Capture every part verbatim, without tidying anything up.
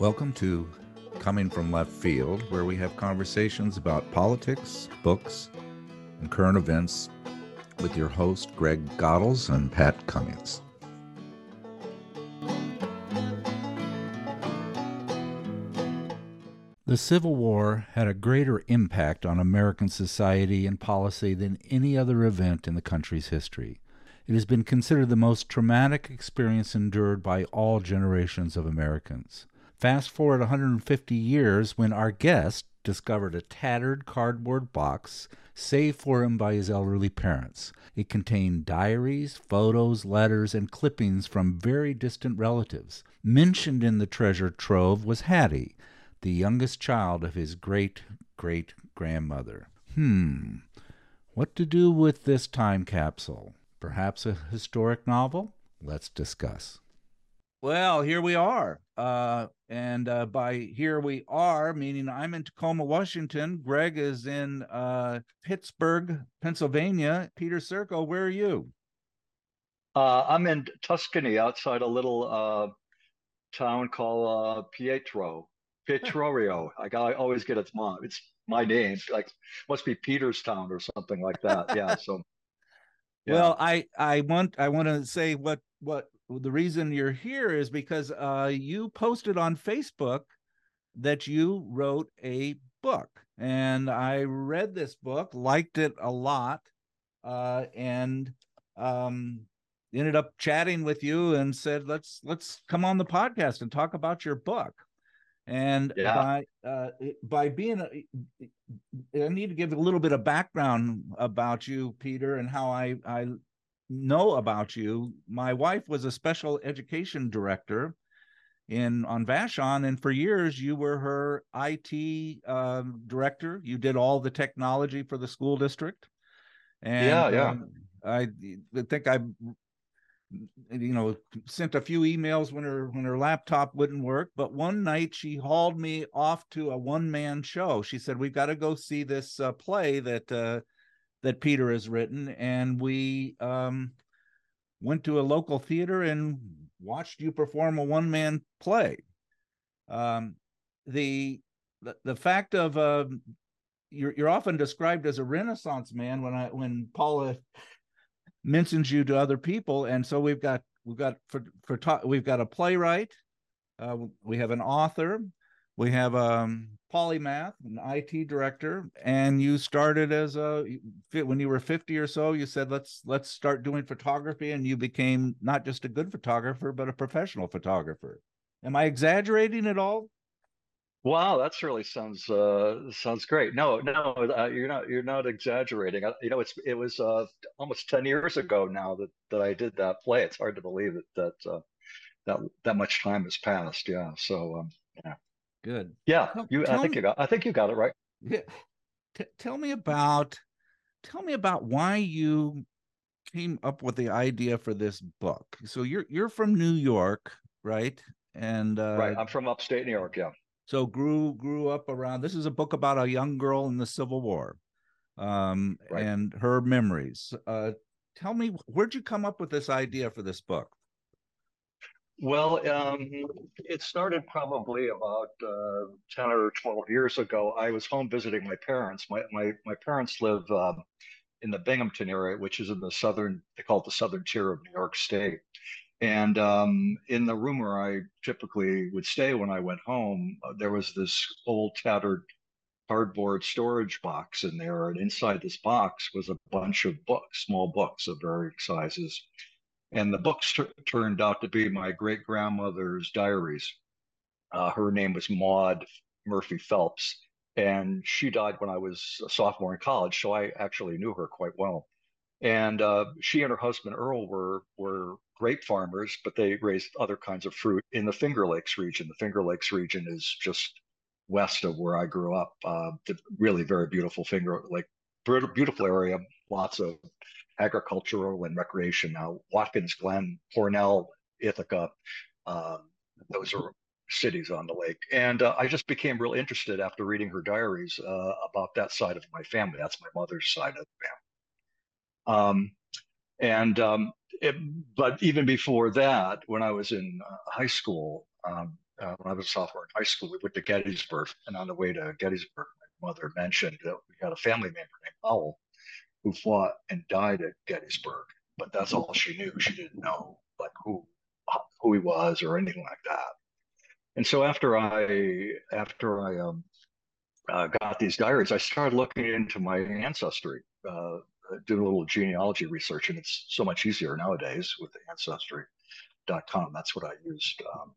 Welcome to Coming From Left Field, where we have conversations about politics, books, and current events with your hosts, Greg Godels and Pat Cummings. The Civil War had a greater impact on American society and policy than any other event in the country's history. It has been considered the most traumatic experience endured by all generations of Americans. Fast forward one hundred fifty years when our guest discovered a tattered cardboard box saved for him by his elderly parents. It contained diaries, photos, letters, and clippings from very distant relatives. Mentioned in the treasure trove was Hattie, the youngest child of his great-great-grandmother. Hmm, what to do with this time capsule? Perhaps a historic novel? Let's discuss. Well, here we are. Uh, and uh, by here we are, meaning I'm in Tacoma, Washington. Greg is in uh, Pittsburgh, Pennsylvania. Peter Serko, where are you? Uh, I'm in Tuscany, outside a little uh, town called uh, Pietro, Pietrorio. I, I always get it's my, it's my name. It's like, must be Peter's town or something like that. Yeah. So, yeah. Well, I, I want I want to say what what. The reason you're here is because uh, you posted on Facebook that you wrote a book, and I read this book, liked it a lot, uh, and um, ended up chatting with you and said, let's let's come on the podcast and talk about your book. And yeah. by uh, by being, a, I need to give a little bit of background about you, Peter, and how I I. know about you. My wife was a special education director in on Vashon, and for years you were her I T um, director. You did all the technology for the school district. And yeah, yeah. Um, I think I, you know, sent a few emails when her when her laptop wouldn't work. But one night she hauled me off to a one man show. She said, "We've got to go see this uh, play that." Uh, that Peter has written, and we um, went to a local theater and watched you perform a one-man play. Um, the, the the fact of uh, you're you're often described as a Renaissance man when I when Paula mentions you to other people, and so we've got we've got for for ta- we've got a playwright, uh, we have an author, we have um. polymath, an I T director, and you started as a when you were fifty or so. You said let's let's start doing photography, and you became not just a good photographer but a professional photographer. Am I exaggerating at all? Wow, that's really sounds uh, sounds great. No, no, uh, you're not you're not exaggerating. I, you know, it's it was uh, almost ten years ago now that, that I did that play. It's hard to believe that that uh, that that much time has passed. Yeah, so um, yeah. Good. Yeah, you. Tell I think me, you got. I think you got it right. Yeah. T- tell me about. Tell me about why you came up with the idea for this book. So you're you're from New York, right? And uh, right, I'm from upstate New York. Yeah. So grew grew up around. This is a book about a young girl in the Civil War, um, right. and her memories. Uh, tell me, where'd you come up with this idea for this book? Well, um, it started probably about uh, ten or twelve years ago. I was home visiting my parents. My my, my parents live um, in the Binghamton area, which is in the southern, they call it the southern tier of New York State. And um, in the room where I typically would stay when I went home, uh, there was this old tattered cardboard storage box in there. And inside this box was a bunch of books, small books of varying sizes. And the books t- turned out to be my great-grandmother's diaries. Uh, her name was Maude Murphy Phelps, and she died when I was a sophomore in college, so I actually knew her quite well. And uh, she and her husband, Earl, were, were grape farmers, but they raised other kinds of fruit in the Finger Lakes region. The Finger Lakes region is just west of where I grew up, uh, the really very beautiful Finger Lake, beautiful area, lots of agricultural and recreation now. Watkins Glen, Hornell, Ithaca, um, those are cities on the lake. And uh, I just became real interested after reading her diaries uh, about that side of my family. That's my mother's side of the family. Um, and um, it, but even before that, when I was in uh, high school, um, uh, when I was a sophomore in high school, we went to Gettysburg. And on the way to Gettysburg, my mother mentioned that we had a family member named Powell who fought and died at Gettysburg. But that's all she knew. She didn't know like who who he was or anything like that. And so after I after I um, uh, got these diaries, I started looking into my ancestry, uh, do a little genealogy research, and it's so much easier nowadays with ancestry dot com. That's what I used. Um,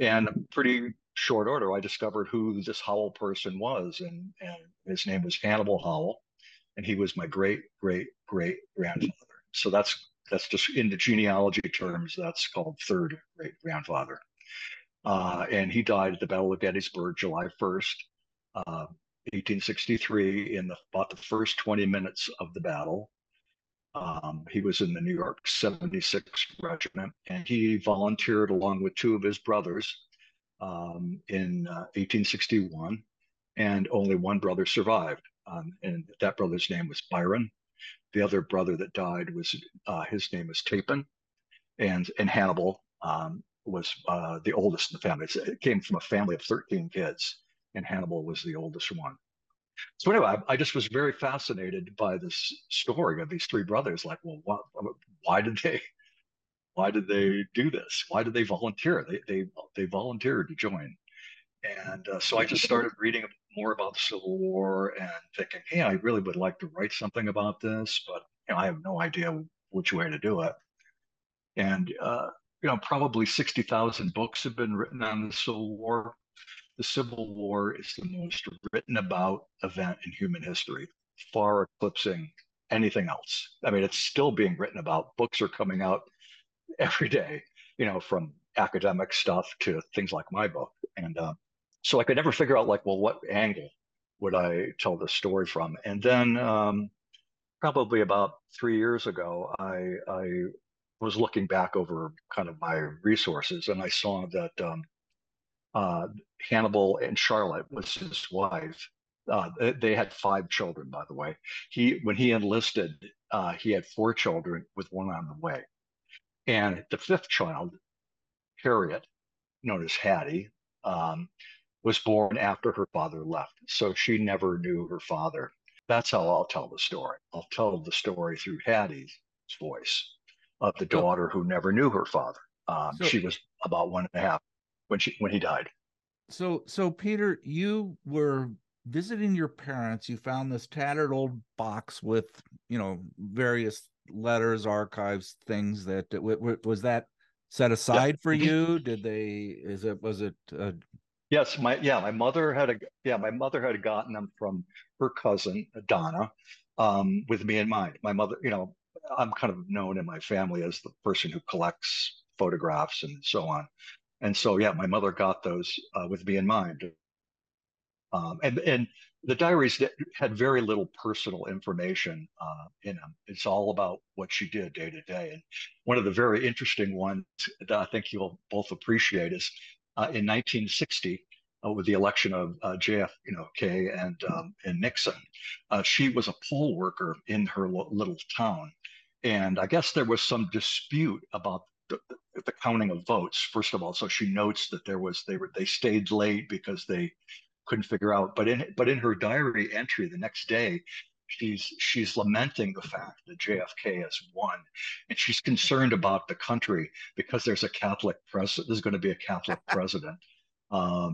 and in pretty short order, I discovered who this Howell person was, and, and his name was Hannibal Howell, and he was my great great great grandfather. So that's that's just in the genealogy terms, that's called third great grandfather. Uh, and he died at the Battle of Gettysburg, July first, uh, eighteen sixty-three, in the, about the first twenty minutes of the battle. Um, he was in the New York seventy-sixth Regiment, and he volunteered along with two of his brothers um, in uh, eighteen sixty-one, and only one brother survived. Um, and that brother's name was Byron. The other brother that died was, uh, his name was Tappan, and, and Hannibal um, was uh, the oldest in the family. It came from a family of thirteen kids, and Hannibal was the oldest one. So anyway, I, I just was very fascinated by this story of these three brothers. Like, well, what, why did they, why did they do this? Why did they volunteer? They they they volunteered to join, and uh, so I just started reading more about the Civil War and thinking, hey, I really would like to write something about this, but you know, I have no idea which way to do it. And uh, you know, probably sixty thousand books have been written on the Civil War. The Civil War is the most written about event in human history, far eclipsing anything else. I mean, it's still being written about. Books are coming out every day, you know, from academic stuff to things like my book. And uh, so I could never figure out, like, well, what angle would I tell the story from? And then um, probably about three years ago, I, I was looking back over kind of my resources, and I saw that um, Uh, Hannibal and Charlotte was his wife. Uh, they had five children, by the way. He, when he enlisted, uh, he had four children with one on the way. And the fifth child, Harriet, known as Hattie, um, was born after her father left. So she never knew her father. That's how I'll tell the story. I'll tell the story through Hattie's voice of the daughter who never knew her father. Um, so she was about one and a half when she, when he died. So, so Peter, you were visiting your parents. You found this tattered old box with, you know, various letters, archives, things that, was that set aside yeah. for you? Did they, is it, was it? Uh... Yes. My, yeah, my mother had, a yeah, my mother had gotten them from her cousin, Donna, um, with me in mind. My mother, you know, I'm kind of known in my family as the person who collects photographs and so on. And so, yeah, my mother got those uh, with me in mind. Um, and, and the diaries had very little personal information uh, in them. It's all about what she did day to day. And one of the very interesting ones that I think you'll both appreciate is uh, in nineteen sixty, uh, with the election of uh, J F K you know, and, um, and Nixon, uh, she was a poll worker in her little town. And I guess there was some dispute about The, the counting of votes, first of all. So she notes that there was they were they stayed late because they couldn't figure out. But in but in her diary entry the next day, she's she's lamenting the fact that J F K has won, and she's concerned about the country because there's a Catholic president. There's going to be a Catholic president. Um,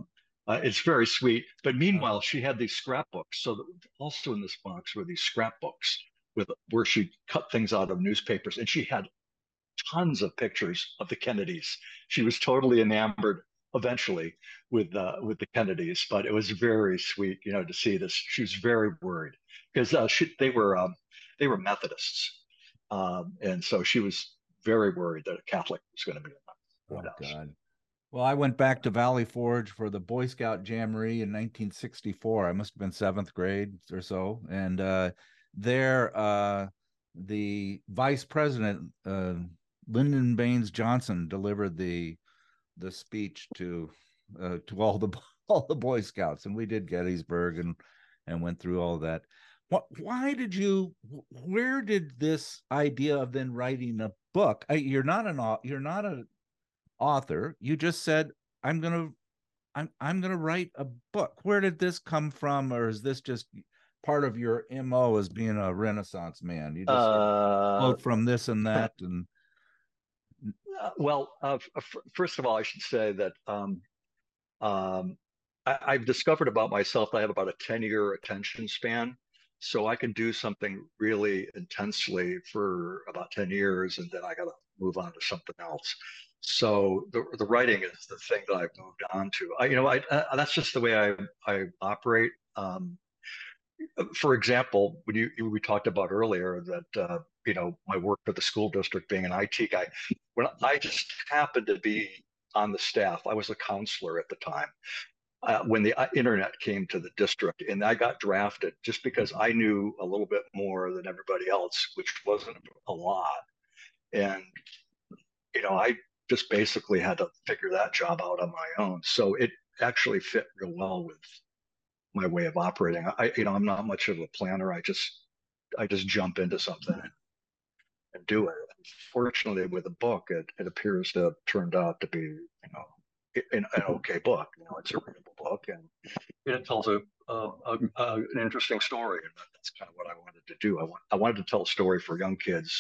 uh, it's very sweet. But meanwhile, she had these scrapbooks. So that also in this box were these scrapbooks with where she cut things out of newspapers, and she had tons of pictures of the Kennedys. She was totally enamored eventually with uh, with the Kennedys, but it was very sweet, you know, to see this. She was very worried because uh, she, they were um, they were Methodists, um, and so she was very worried that a Catholic was going to be. What oh, else? God. Well, I went back to Valley Forge for the Boy Scout Jamboree in nineteen sixty-four. I must have been seventh grade or so, and uh, there uh, the vice president. Uh, Lyndon Baines Johnson delivered the the speech to uh, to all the all the Boy Scouts, and we did Gettysburg and and went through all that. What? Why did you? Where did this idea of then writing a book? I, you're not an you're not an author. You just said I'm going to, I'm, I'm going to write a book. Where did this come from? Or is this just part of your M O as being a Renaissance man? You just uh, quote from this and that. And uh, well, uh, f first of all, I should say that, um, um, I I've discovered about myself that I have about a ten year attention span. So I can do something really intensely for about ten years, and then I got to move on to something else. So the, the writing is the thing that I've moved on to. I, you know, I, I, that's just the way I, I operate. Um, for example, when you, you we talked about earlier that, uh, you know, my work for the school district being an I T guy, when I just happened to be on the staff, I was a counselor at the time. Uh, when the internet came to the district, and I got drafted just because I knew a little bit more than everybody else, which wasn't a lot. And, you know, I just basically had to figure that job out on my own. So it actually fit real well with my way of operating. I, you know, I'm not much of a planner. I just, I just jump into something and, and do it. Fortunately, with the book, it, it appears to have turned out to be, you know, An, an okay book. You know, it's a readable book, and it tells a, uh, a, a an interesting story. And that's kind of what I wanted to do. I want I wanted to tell a story for young kids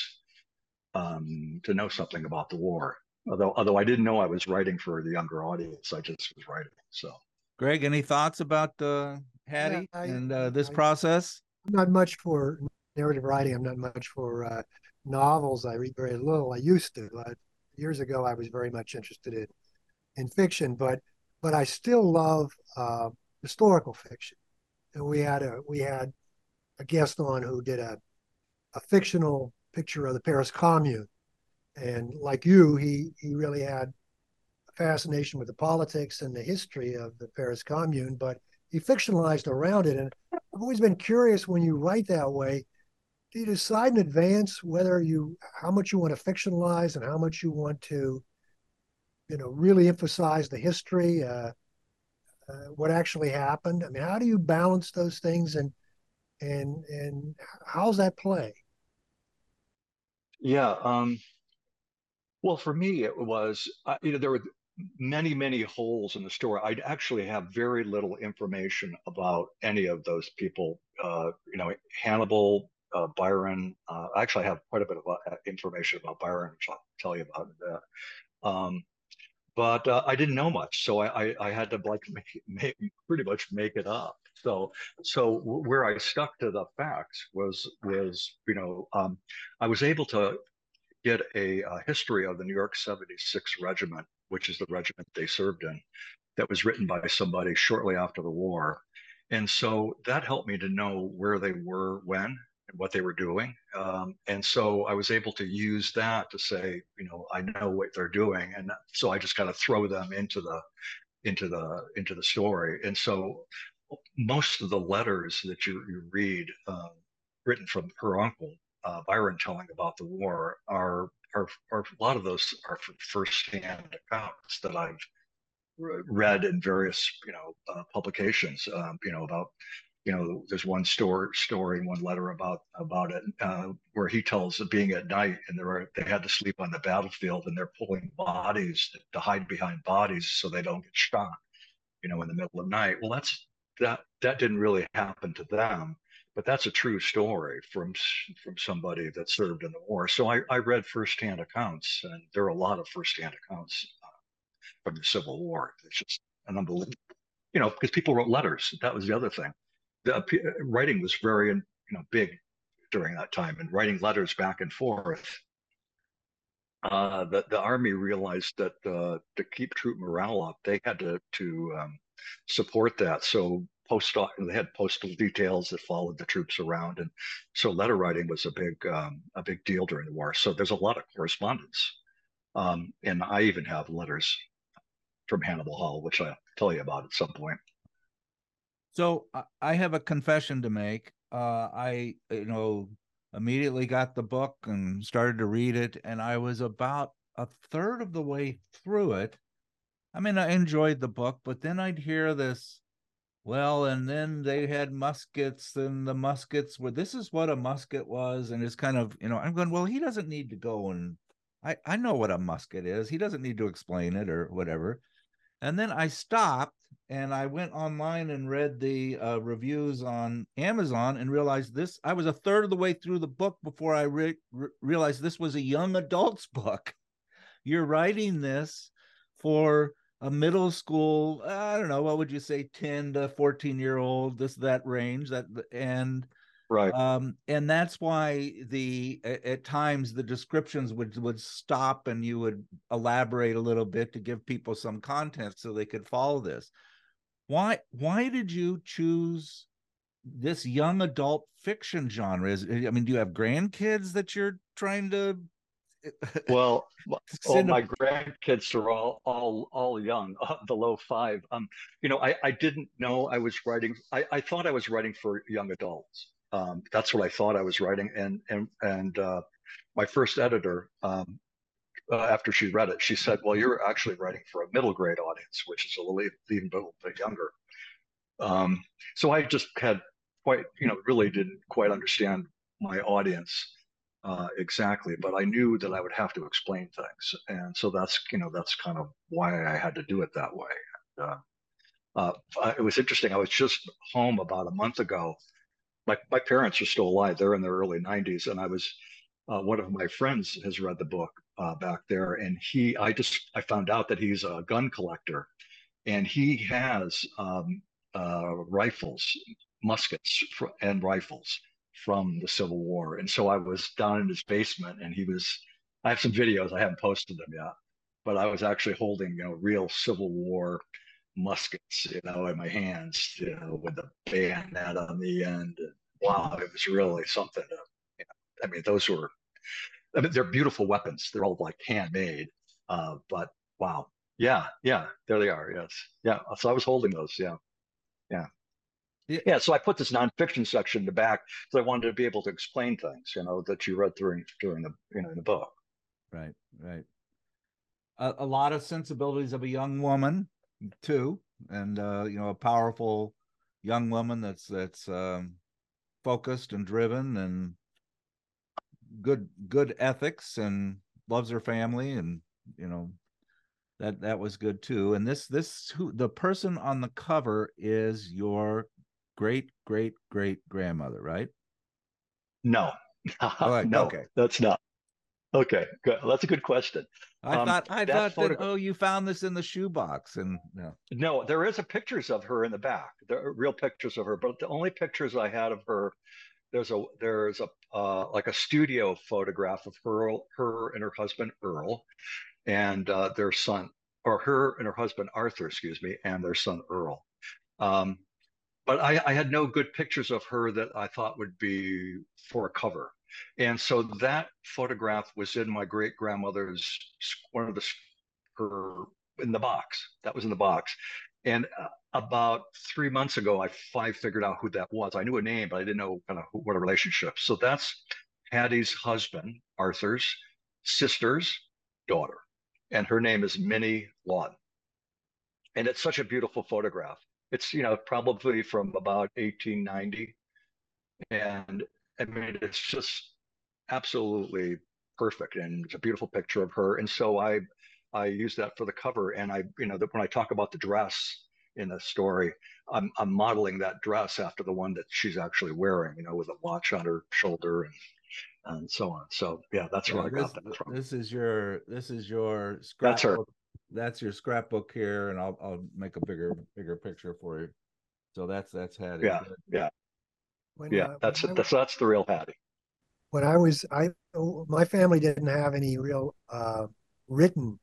um, to know something about the war. Although although I didn't know I was writing for the younger audience, I just was writing. So, Greg, any thoughts about uh, Hattie yeah, I, and uh, this I, process? I'm not much for narrative writing. I'm not much for uh, novels. I read very little. I used to. Uh, years ago, I was very much interested in. in fiction, but but I still love uh, historical fiction. And we had a we had a guest on who did a a fictional picture of the Paris Commune, and like you, he he really had a fascination with the politics and the history of the Paris Commune, but he fictionalized around it. And I've always been curious, when you write that way, do you decide in advance whether you how much you want to fictionalize and how much you want to you know, really emphasize the history, uh, uh, what actually happened? I mean, how do you balance those things, and and and how's that play? Yeah. Um, well, for me, it was uh, you know there were many many holes in the story. I'd actually have very little information about any of those people. Uh, you know, Hannibal, uh, Byron. Uh, I actually have quite a bit of information about Byron, which I'll tell you about that. Um, But uh, I didn't know much, so I, I, I had to like make, make, pretty much make it up. So so where I stuck to the facts was was you know um, I was able to get a, a history of the New York seventy-sixth Regiment, which is the regiment they served in, that was written by somebody shortly after the war, and so that helped me to know where they were when and what they were doing. Um, and so I was able to use that to say, you know, I know what they're doing. And so I just kind of throw them into the, into the, into the story. And so most of the letters that you, you read um, written from her uncle, uh, Byron, telling about the war are, are, are a lot of those are firsthand accounts that I've read in various, you know, uh, publications, um, you know, about, You know, there's one story, story, one letter about about it, uh, where he tells of being at night, and there were they had to sleep on the battlefield, and they're pulling bodies to hide behind bodies so they don't get shot. You know, in the middle of night. Well, that's that that didn't really happen to them, but that's a true story from from somebody that served in the war. So I I read firsthand accounts, and there are a lot of firsthand accounts uh, from the Civil War. It's just an unbelievable, you know, because people wrote letters. That was the other thing. The writing was very, you know, big during that time, and writing letters back and forth. Uh, the the army realized that uh, to keep troop morale up, they had to to um, support that. So postal they had postal details that followed the troops around, and so letter writing was a big um, a big deal during the war. So there's a lot of correspondence, um, and I even have letters from Hannibal Howell, which I'll tell you about at some point. So I have a confession to make. Uh, I, you know, immediately got the book and started to read it. And I was about a third of the way through it. I mean, I enjoyed the book, but then I'd hear this, well, and then they had muskets, and the muskets were, this is what a musket was. And it's kind of, you know, I'm going, well, he doesn't need to go. And I, I know what a musket is. He doesn't need to explain it or whatever. And then I stopped and I went online and read the uh, reviews on Amazon and realized this. I was a third of the way through the book before I re re realized this was a young adult's book. You're writing this for a middle school, I don't know, what would you say, ten to fourteen year old, this, that range, that, and right. Um, and that's why the, at times the descriptions would, would stop and you would elaborate a little bit to give people some content so they could follow this. Why, why did you choose this young adult fiction genre? Is, I mean, do you have grandkids that you're trying to? Well, all my grandkids are all all all young, below five. Um, you know, I I didn't know I was writing. I I thought I was writing for young adults. Um, that's what I thought I was writing. And and and uh, my first editor, um, uh, after she read it, she said, "Well, you're actually writing for a middle grade audience, which is a little even a little bit younger." Um, so I just had quite, you know, really didn't quite understand my audience. Uh, exactly, but I knew that I would have to explain things, and so that's you know that's kind of why I had to do it that way. And, uh, uh, it was interesting. I was just home about a month ago. My my parents are still alive; they're in their early nineties, and I was uh, one of my friends has read the book uh, back there, and he I just I found out that he's a gun collector, and he has um, uh, rifles, muskets, and rifles from the Civil War. And so I was down in his basement, and he was, I have some videos, I haven't posted them yet, but I was actually holding, you know, real Civil War muskets, you know, in my hands, you know, with the bayonet on the end. And wow, it was really something to, you know, I mean, those were, I mean, they're beautiful weapons. They're all like handmade, uh, but wow. Yeah. Yeah. There they are. Yes. Yeah. So I was holding those. Yeah. Yeah. Yeah, so I put this nonfiction section in the back because I wanted to be able to explain things, you know, that you read through during the, you know, in the book. Right, right. A, a lot of sensibilities of a young woman, too, and uh, you know, a powerful young woman that's that's um, focused and driven and good good ethics and loves her family, and you know, that that was good too. And this this who the person on the cover is your great great great grandmother, right? No, right, no, okay. That's not okay. Good. That's a good question. I um, thought I that thought that oh, you found this in the shoebox, and no, no, there is a pictures of her in the back. There are real pictures of her, but the only pictures I had of her, there's a there's a uh, like a studio photograph of her her and her husband Earl, and uh, their son, or her and her husband Arthur, excuse me, and their son Earl. Um, But I, I had no good pictures of her that I thought would be for a cover. And so that photograph was in my great grandmother's, one of the, her, in the box. That was in the box. And about three months ago, I finally figured out who that was. I knew a name, but I didn't know kind of what a relationship. So that's Hattie's husband, Arthur's sister's daughter. And her name is Minnie Lawton. And it's such a beautiful photograph. It's, you know, probably from about eighteen ninety. And I mean, it's just absolutely perfect. And it's a beautiful picture of her. And so I, I use that for the cover. And I, you know, that when I talk about the dress in the story, I'm, I'm modeling that dress after the one that she's actually wearing, you know, with a watch on her shoulder and, and so on. So yeah, that's yeah, where this, I got that from. This is your, this is your scrapbook. That's her. That's your scrapbook here, and I'll I'll make a bigger bigger picture for you. So that's that's Hattie. Yeah, yeah, when, yeah. Uh, that's it, that's that's the real Hattie. When I was I, my family didn't have any real uh, written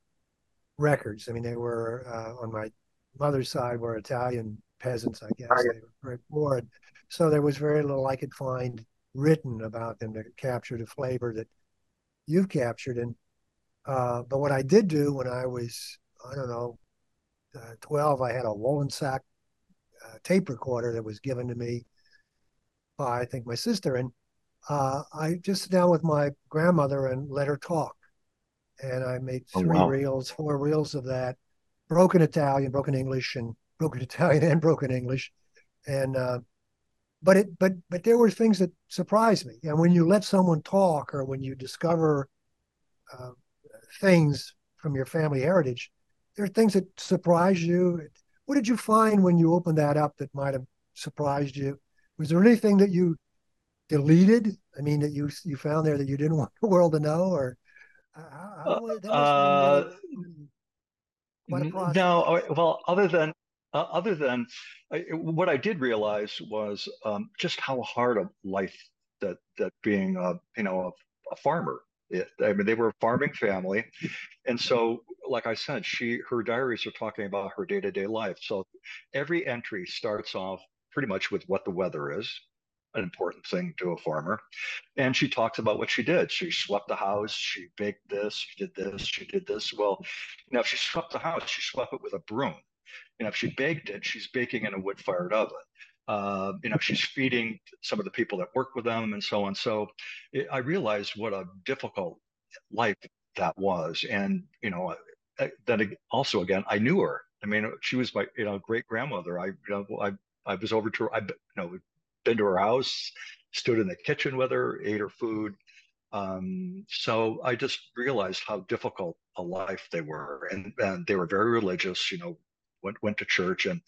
records. I mean, they were uh, on my mother's side were Italian peasants, I guess. They were very bored, so there was very little I could find written about them to capture the flavor that you've captured. And Uh, but what I did do when I was, I don't know, uh, twelve, I had a woolen sack uh, tape recorder that was given to me by, I think, my sister. And uh, I just sat down with my grandmother and let her talk. And I made three oh, wow. reels, four reels of that, broken Italian, broken English, and broken Italian and broken English. And uh, but it, but but there were things that surprised me. And when you let someone talk, or when you discover Uh, things from your family heritage, there are things that surprise you. What did you find when you opened that up that might have surprised you? Was there anything that you deleted? I mean, that you you found there that you didn't want the world to know, or how, how, that uh, what a process. No, well, other than uh, other than I, what I did realize was um, just how hard a life that that being a you know a, a farmer. It, I mean, they were a farming family, and so, like I said, she her diaries are talking about her day-to-day life. So every entry starts off pretty much with what the weather is, an important thing to a farmer, and she talks about what she did. She swept the house, she baked this, she did this, she did this. Well, you know, if she swept the house, she swept it with a broom. You know, if she baked it, she's baking in a wood-fired oven. Uh, you know, she's feeding some of the people that work with them and so on. So it, I realized what a difficult life that was. And, you know, I, I, then also, again, I knew her. I mean, she was my, you know, great grandmother. I, you know, I, I was over to her, I, you know, been to her house, stood in the kitchen with her, ate her food. Um, so I just realized how difficult a life they were. And, and they were very religious, you know, went, went to church. And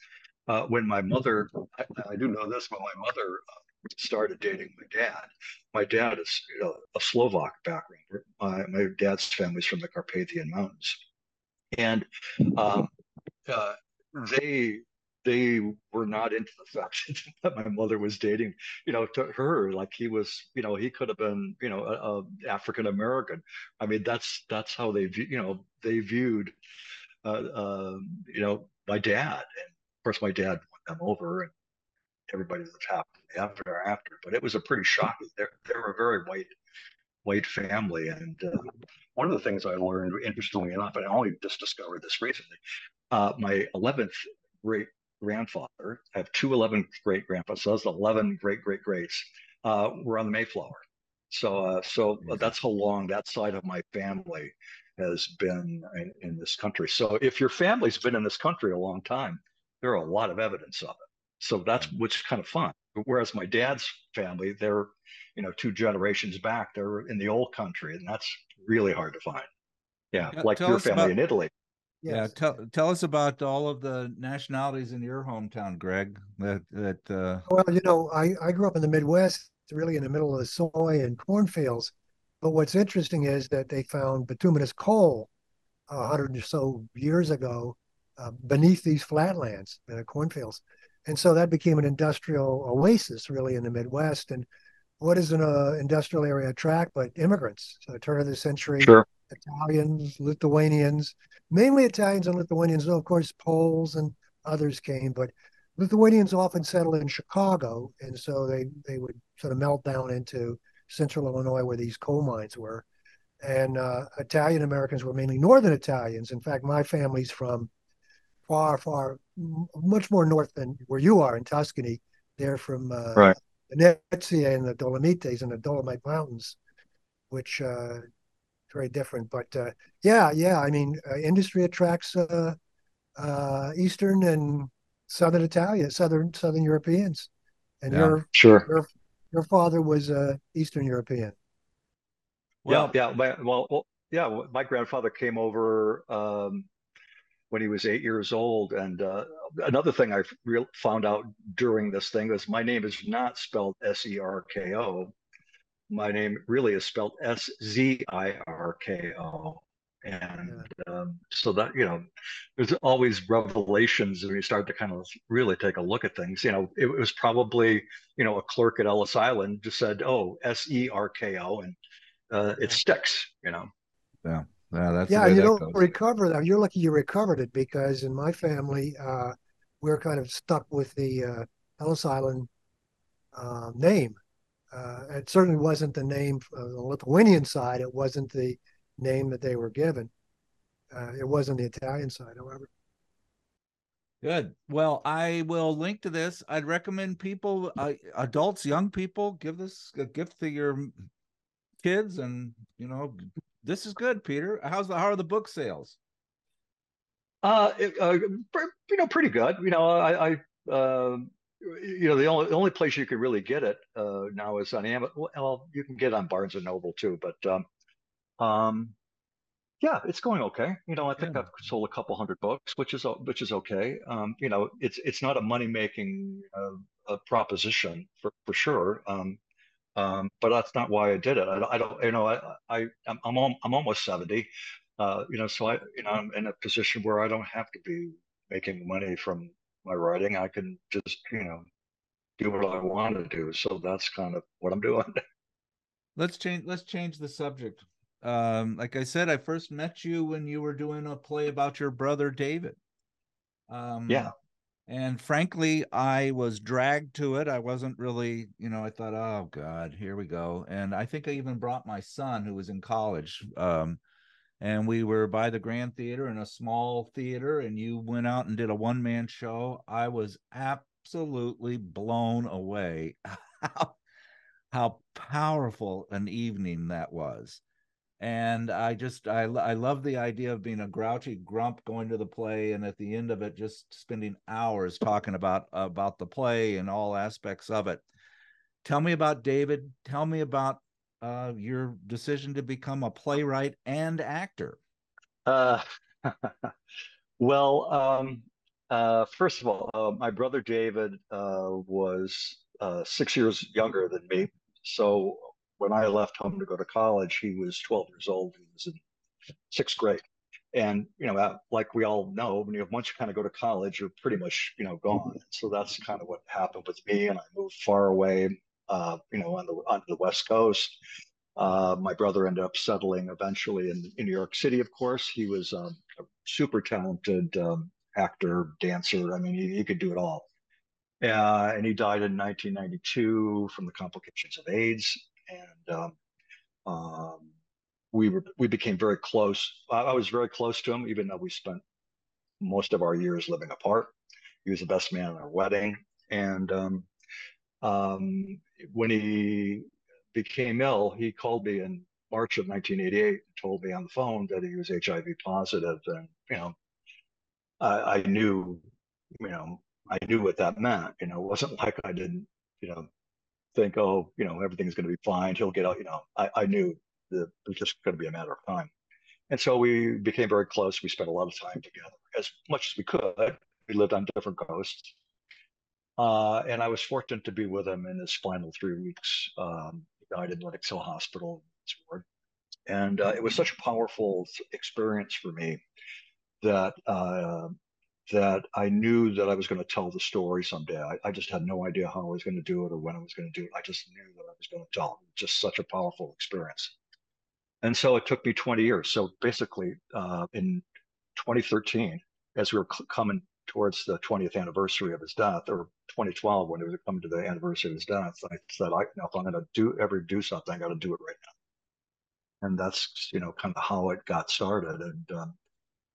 Uh, when my mother, I, I do know this, when my mother uh, started dating my dad, my dad is you know, a Slovak background. My, my dad's family's from the Carpathian Mountains. And um, uh, they they were not into the fact that my mother was dating, you know, to her. Like he was, you know, he could have been, you know, a, a African-American. I mean, that's that's how they, you know, they viewed, uh, uh, you know, my dad. And of course, my dad won them over, and everybody was happy after. After, but it was a pretty shocking. They they were a very white, white family. And uh, one of the things I learned, interestingly enough, and I only just discovered this recently, uh, my eleventh great grandfather, I have two eleventh great grandfathers, so that's eleven great great greats, uh, were on the Mayflower. So, uh, so that's how long that side of my family has been in, in this country. So, if your family's been in this country a long time, there are a lot of evidence of it. So that's what's kind of fun. Whereas my dad's family, they're, you know, two generations back, they're in the old country, and that's really hard to find. Yeah, yeah, like your family about, in Italy. Yeah, yes. tell, tell us about all of the nationalities in your hometown, Greg. That that. Uh... Well, you know, I, I grew up in the Midwest, really in the middle of the soy and cornfields. But what's interesting is that they found bituminous coal uh, a hundred or so years ago, Uh, beneath these flatlands, uh, cornfields. And so that became an industrial oasis, really, in the Midwest. And what is an uh, industrial area attract but immigrants? So turn of the century, sure. Italians, Lithuanians, mainly Italians and Lithuanians. And of course, Poles and others came, but Lithuanians often settled in Chicago. And so they, they would sort of melt down into central Illinois where these coal mines were. And uh, Italian Americans were mainly Northern Italians. In fact, my family's from far, far, much more north than where you are in Tuscany. They're from uh, right. Venezia and the Dolomites and the Dolomite Mountains, which uh very different. But uh, yeah, yeah, I mean, uh, industry attracts uh, uh, Eastern and Southern Italia, Southern Southern Europeans. And yeah, your, sure. your your father was uh, Eastern European. Well, yeah, yeah. My, well, well, yeah, my grandfather came over um when he was eight years old. And uh, another thing I re- found out during this thing was my name is not spelled S E R K O. My name really is spelled S Z I R K O. And um, so that, you know, there's always revelations when you start to kind of really take a look at things. You know, it, it was probably, you know, a clerk at Ellis Island just said, oh, S E R K O, and uh, it sticks, you know. Yeah. Yeah, that's yeah you that don't goes. recover that. You're lucky you recovered it, because in my family, uh, we're kind of stuck with the uh, Ellis Island uh, name. Uh, it certainly wasn't the name on the Lithuanian side. It wasn't the name that they were given. Uh, it wasn't the Italian side, however. Good. Well, I will link to this. I'd recommend people, uh, adults, young people, give this a gift to your kids, and, you know... This is good, Peter. How's the how are the book sales? Uh, it, uh you know, pretty good. You know, I, I uh, you know, the only the only place you can really get it uh, now is on Amazon. Well, you can get it on Barnes and Noble too, but um, um, Yeah, it's going okay. You know, I think yeah. I've sold a couple hundred books, which is which is okay. Um, you know, it's it's not a money making uh, a proposition for for sure. Um, um, but that's not why I did it. I, I don't, you know, I I I'm I'm, al I'm almost seventy. Uh, you know, so I you know I'm in a position where I don't have to be making money from my writing. I can just you know do what I want to do. So that's kind of what I'm doing. Let's change. Let's change the subject. Um, like I said, I first met you when you were doing a play about your brother, David. Um, yeah. And frankly, I was dragged to it. I wasn't really, you know, I thought, oh God, here we go. And I think I even brought my son who was in college. Um, and we were by the Grand Theater in a small theater and you went out and did a one man show. I was absolutely blown away how, how powerful an evening that was. And I just, I, I love the idea of being a grouchy grump going to the play and at the end of it, just spending hours talking about, about the play and all aspects of it. Tell me about David. Tell me about uh, your decision to become a playwright and actor. Uh, well, um, uh, first of all, uh, my brother David uh, was uh, six years younger than me. So when I left home to go to college, he was twelve years old. He was in sixth grade. And, you know, like we all know, when you once you kind of go to college, you're pretty much, you know, gone. So that's kind of what happened with me. And I moved far away, uh, you know, on the, on the West Coast. Uh, my brother ended up settling eventually in, in New York City, of course. He was um, a super talented um, actor, dancer. I mean, he, he could do it all. Uh, and he died in nineteen ninety-two from the complications of AIDS. And um, um, we were, we became very close. I, I was very close to him, even though we spent most of our years living apart. He was the best man at our wedding. And um, um, when he became ill, he called me in March of nineteen eighty-eight and told me on the phone that he was H I V positive. And you know, I, I knew, you know, I knew what that meant. You know, it wasn't like I didn't, you know. Think, oh, you know, everything's going to be fine. He'll get out. You know, I, I knew that it was just going to be a matter of time. And so we became very close. We spent a lot of time together as much as we could. We lived on different coasts. Uh, and I was fortunate to be with him in his final three weeks. Um, he died in Lenox Hill Hospital. And uh, it was such a powerful experience for me that uh, that I knew that I was going to tell the story someday. I, I just had no idea how I was going to do it or when I was going to do it. I just knew that I was going to tell it. It was just such a powerful experience. And so it took me twenty years. So basically uh, in twenty thirteen, as we were coming towards the twentieth anniversary of his death, or twenty twelve when it was coming to the anniversary of his death, I said, I, you know, if I'm going to do, ever do something, I got to do it right now. And that's, you know, kind of how it got started. And um,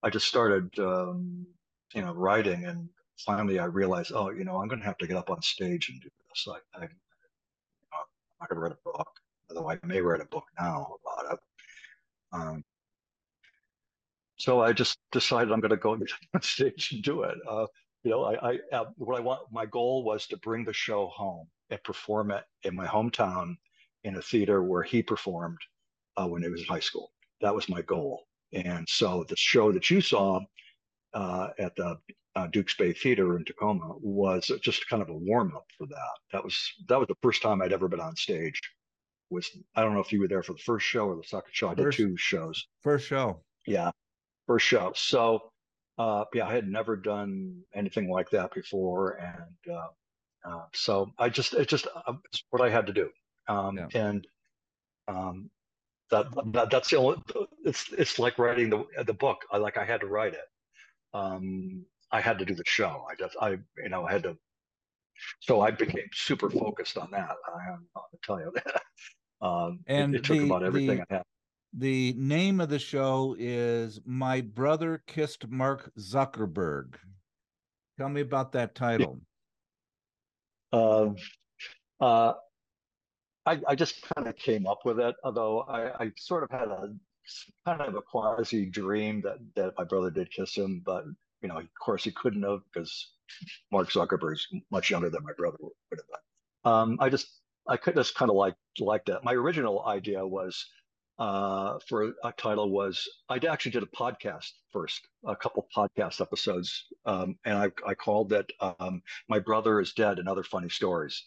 I just started... Um, you know, writing, and finally I realized, oh, you know, I'm going to have to get up on stage and do this. I, I, I'm not going to write a book, although I may write a book now about it. Um, so I just decided I'm going to go and get up on stage and do it. Uh, you know, I, I uh, what I want, my goal was to bring the show home and perform it in my hometown in a theater where he performed uh, when he was in high school. That was my goal. And so the show that you saw Uh, at the uh, Dukes Bay Theater in Tacoma was just kind of a warm up for that. That was that was the first time I'd ever been on stage. Was I don't know if you were there for the first show or the second show. I did first, two shows. First show. Yeah, first show. So uh, yeah, I had never done anything like that before, and uh, uh, so I just it just uh, it's what I had to do, um, yeah. and. Um, that, that that's the only. It's it's like writing the the book. I, like I had to write it. Um, I had to do the show. I just, I, you know, I had to, so I became super focused on that. I have to tell you that. Um, and it, it took the, about everything the, I had. The name of the show is My Brother Kissed Mark Zuckerberg. Tell me about that title. Yeah. Uh, uh, I, I just kind of came up with it, although I, I sort of had a, kind of a quasi dream that that my brother did kiss him, but you know, of course, he couldn't have because Mark Zuckerberg's much younger than my brother would have been. Um, I just I could just kind of like like that. My original idea was uh, for a title was, I actually did a podcast first, a couple podcast episodes. Um, and I, I called that um, My Brother Is Dead and Other Funny Stories.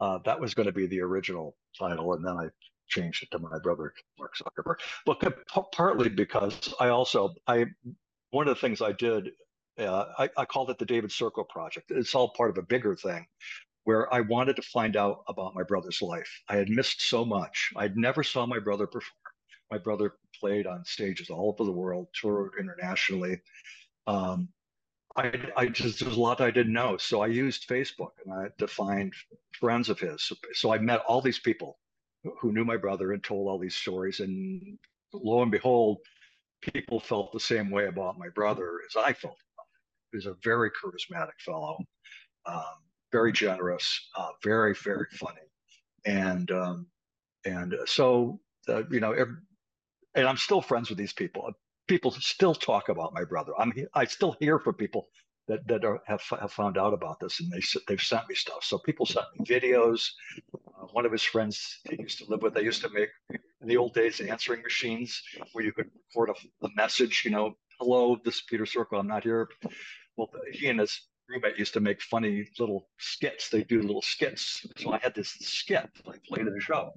Uh, that was going to be the original title. And then I changed it to My Brother, Mark Zuckerberg. Look, p- partly because I also, I one of the things I did, uh, I, I called it the David Serko Project. It's all part of a bigger thing, where I wanted to find out about my brother's life. I had missed so much. I'd never saw my brother perform. My brother played on stages all over the world, toured internationally. Um, I, I just, there's a lot I didn't know. So I used Facebook and I, to find friends of his. So, so I met all these people who knew my brother and told all these stories. And lo and behold, people felt the same way about my brother as I felt. He was a very charismatic fellow. Um, very generous, uh, very, very funny. And, um, and so, uh, you know, every, and I'm still friends with these people. People still talk about my brother. I'm, I still hear from people that, that are, have, have found out about this, and they, they've sent me stuff. So people sent me videos. Uh, one of his friends he used to live with, they used to make, in the old days, answering machines where you could record a, a message, you know, hello, this is Peter Serko, I'm not here. Well, he and his roommate used to make funny little skits. They do little skits. So I had this skit I played in the show.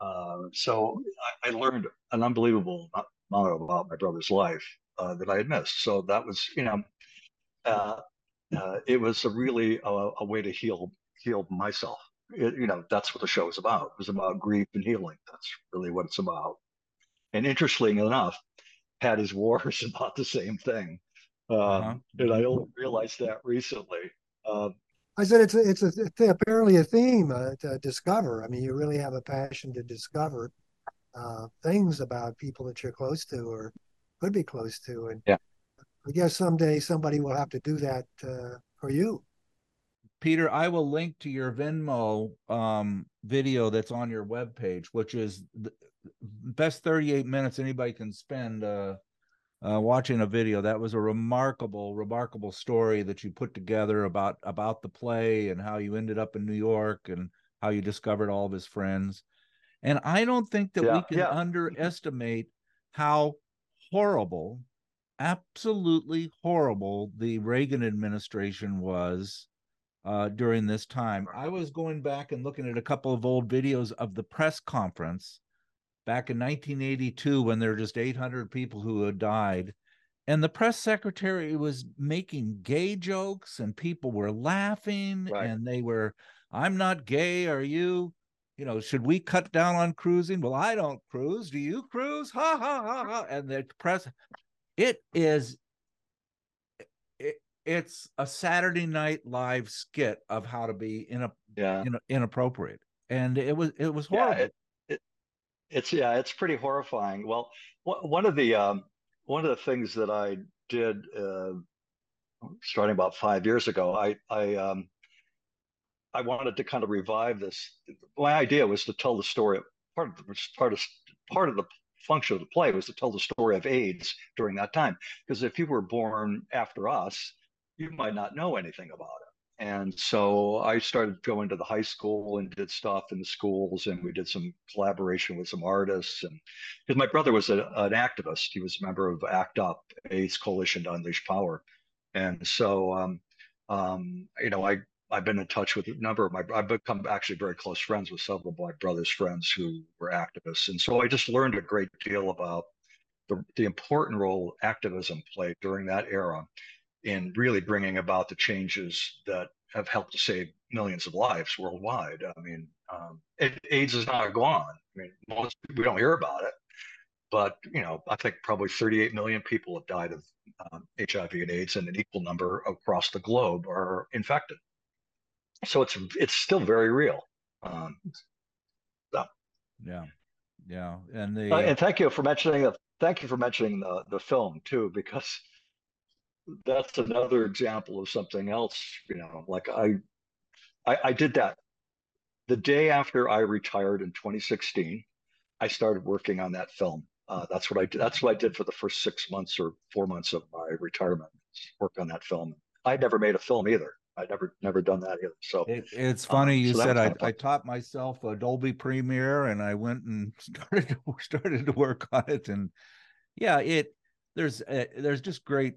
Uh, so I, I learned an unbelievable amount about my brother's life uh, that I had missed. So that was, you know, uh, uh, it was a really uh, a way to heal heal myself. It, you know, that's what the show is about. It was about grief and healing. That's really what it's about. And interestingly enough, Hattie's War is about the same thing. Uh, uh-huh. And I only realized that recently. Uh, I said it's a, it's a th- apparently a theme uh, to discover. I mean, you really have a passion to discover uh, things about people that you're close to or could be close to. And yeah. I guess someday somebody will have to do that uh, for you. Peter, I will link to your Venmo um, video that's on your webpage, which is the best thirty-eight minutes anybody can spend uh Uh, watching a video. That was a remarkable, remarkable story that you put together about about the play and how you ended up in New York and how you discovered all of his friends. And I don't think that yeah, we can yeah. underestimate how horrible, absolutely horrible, the Reagan administration was uh, during this time. I was going back and looking at a couple of old videos of the press conference back in nineteen eighty-two, when there were just eight hundred people who had died, and the press secretary was making gay jokes and people were laughing right. and they were, I'm not gay, are you? You know, should we cut down on cruising? Well, I don't cruise. Do you cruise? Ha, ha, ha, ha. And the press, it is, it, it's a Saturday Night Live skit of how to be in a, yeah. in a, inappropriate. And it was, it was horrible. Yeah, it- It's yeah, it's pretty horrifying. Well, one of the um, one of the things that I did uh, starting about five years ago, I I um, I wanted to kind of revive this. My idea was to tell the story. Part of the, part of part of the function of the play was to tell the story of AIDS during that time, because if you were born after us, you might not know anything about it. And so I started going to the high school and did stuff in the schools, and we did some collaboration with some artists. And because my brother was a, an activist, he was a member of ACT UP, AIDS Coalition to Unleash Power. And so, um, um, you know, I I've been in touch with a number of my I've become actually very close friends with several of my brother's friends who were activists. And so I just learned a great deal about the the important role activism played during that era in really bringing about the changes that have helped to save millions of lives worldwide. I mean, um, it, AIDS is not gone. I mean, most, we don't hear about it, but, you know, I think probably thirty-eight million people have died of um, H I V and AIDS, and an equal number across the globe are infected. So it's it's still very real. Um, so. Yeah, yeah. And the uh, and thank you for mentioning the, thank you for mentioning the, the film, too, because that's another example of something else, you know, like I, I, I did that the day after I retired in twenty sixteen. I started working on that film. Uh, that's what I did. That's what I did for the first six months or four months of my retirement, work on that film. I'd never made a film either. I'd never never done that either. So it, it's funny um, you so said I, I taught myself Adobe Premiere, and I went and started to, started to work on it. And yeah, it there's uh, there's just great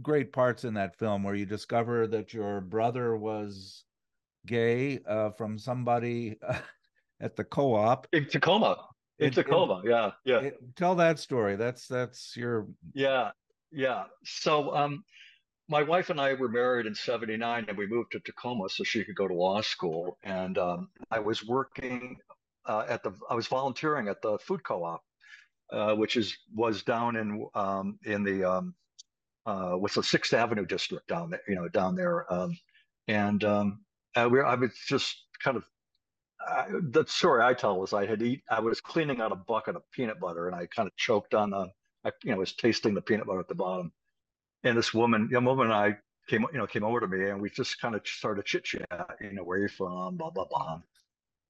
great parts in that film where you discover that your brother was gay uh, from somebody uh, at the co-op in Tacoma. In it, Tacoma, it, yeah, yeah. It, tell that story. That's that's your yeah, yeah. So um. My wife and I were married in seventy-nine, and we moved to Tacoma so she could go to law school. And um, I was working uh, at the, I was volunteering at the food co-op, uh, which is was down in um, in the um, uh, what's the Sixth Avenue district down there, you know, down there. Um, and um, I, we, I was just kind of I, the story I tell is I had eat, I was cleaning out a bucket of peanut butter, and I kind of choked on the, I, you know, was tasting the peanut butter at the bottom. And this woman, young woman, and I came, you know, came over to me, and we just kind of started chit chat. You know, where are you from? Blah blah blah.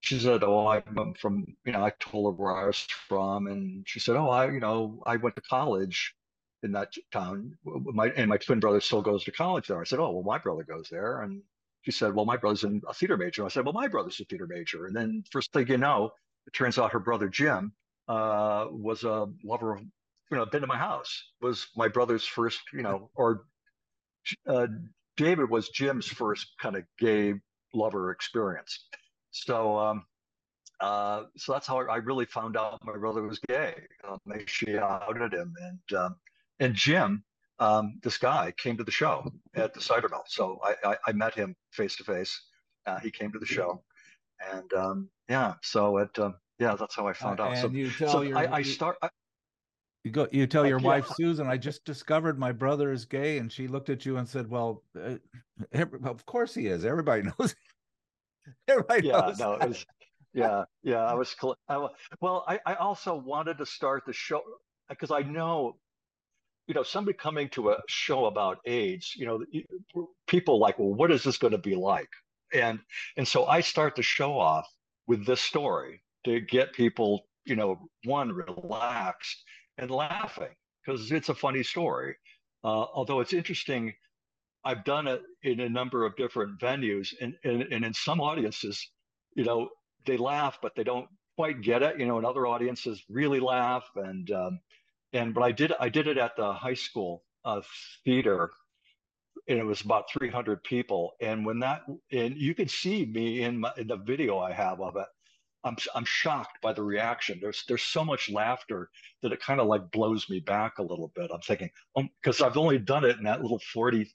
She said, "Oh, I'm from," you know, I told her where I was from, and she said, "Oh, I, you know, I went to college in that town. My and my twin brother still goes to college there." I said, "Oh, well, my brother goes there." And she said, "Well, my brother's in a theater major." And I said, "Well, my brother's a theater major." And then first thing you know, it turns out her brother Jim uh, was a lover of. You know, been to my house was my brother's first, you know, or uh, David was Jim's first kind of gay lover experience. So, um, uh, so that's how I really found out my brother was gay. Um, she outed him, and um, and Jim, um, this guy, came to the show at the Cider Mill. So I, I, I met him face to face. Uh, he came to the show, and um, yeah, so it um, yeah, that's how I found uh, out. So, you tell so your, I, I start. I, You go. You tell your yeah. wife, Susan, I just discovered my brother is gay, and she looked at you and said, "Well, uh, every, of course he is. Everybody knows. Everybody yeah, knows." No, it was, yeah, yeah. I was. I, well, I, I also wanted to start the show because I know, you know, somebody coming to a show about AIDS, you know, people like, well, what is this going to be like? And and so I start the show off with this story to get people, you know, one relaxed. And laughing because it's a funny story. Uh, although it's interesting, I've done it in a number of different venues, and, and and in some audiences, you know, they laugh, but they don't quite get it. You know, and other audiences really laugh. And um, and but I did I did it at the high school uh, theater, and it was about three hundred people. And when that and you can see me in, my, in the video I have of it. I'm I'm shocked by the reaction. There's there's so much laughter that it kind of like blows me back a little bit. I'm thinking, um, because I've only done it in that little forty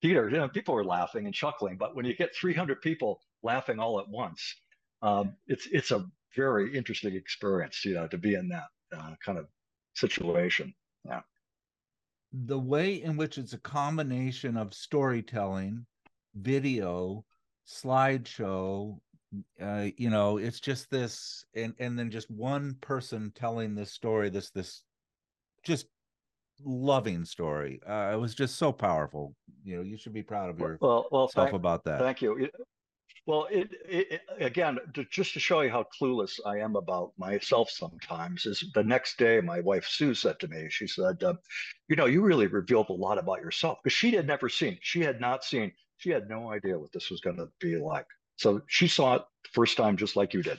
theater. You know, people are laughing and chuckling, but when you get three hundred people laughing all at once, um, it's it's a very interesting experience, you know, to be in that uh, kind of situation. Yeah. The way in which it's a combination of storytelling, video, slideshow. Uh, you know, it's just this, and and then just one person telling this story, this this just loving story. Uh, it was just so powerful. You know, you should be proud of yourself well, well, thank, about that. Thank you. It, well, it, it, it again, to, just to show you how clueless I am about myself sometimes, is the next day my wife Sue said to me, she said, uh, you know, you really revealed a lot about yourself, because she had never seen, she had not seen, she had no idea what this was going to be like. So she saw it the first time, just like you did.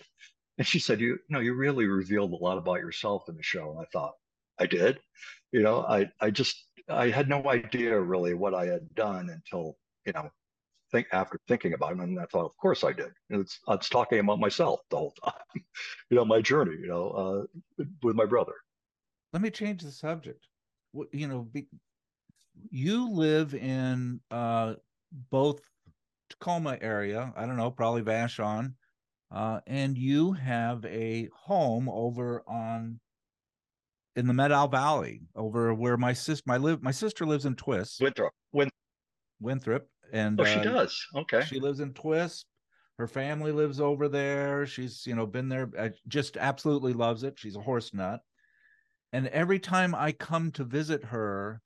And she said, you know, you really revealed a lot about yourself in the show. And I thought, I did. You know, I, I just, I had no idea really what I had done until, you know, think after thinking about it. And I thought, of course I did. It's, I was talking about myself the whole time, you know, my journey, you know, uh, with my brother. Let me change the subject. You know, be, you live in uh, both Tacoma area, I don't know, probably Vashon, uh, and you have a home over on in the Medal Valley, over where my sister, my live, my sister lives in Twisp, Winthrop, Win Winthrop, and oh, she uh, does. Okay, she lives in Twisp. Her family lives over there. She's you know been there, uh, just absolutely loves it. She's a horse nut, and every time I come to visit her.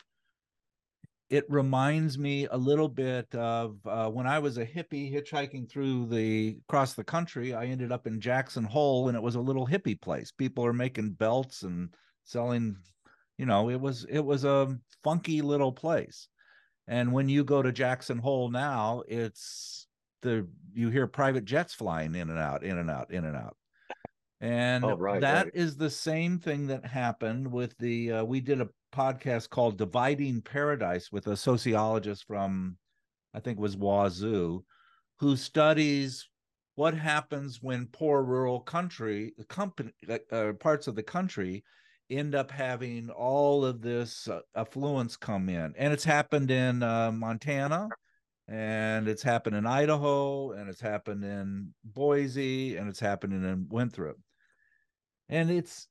It reminds me a little bit of uh, when I was a hippie hitchhiking through the across the country. I ended up in Jackson Hole, and it was a little hippie place. People are making belts and selling, you know, it was it was a funky little place. And when you go to Jackson Hole now, it's the you hear private jets flying in and out, in and out, in and out. And oh, right, that right. is the same thing that happened with the, uh, we did a podcast called Dividing Paradise with a sociologist from, I think it was Wazoo, who studies what happens when poor rural country, company, uh, parts of the country end up having all of this uh, affluence come in. And it's happened in uh, Montana, and it's happened in Idaho, and it's happened in Boise, and it's happening in Winthrop. And it's,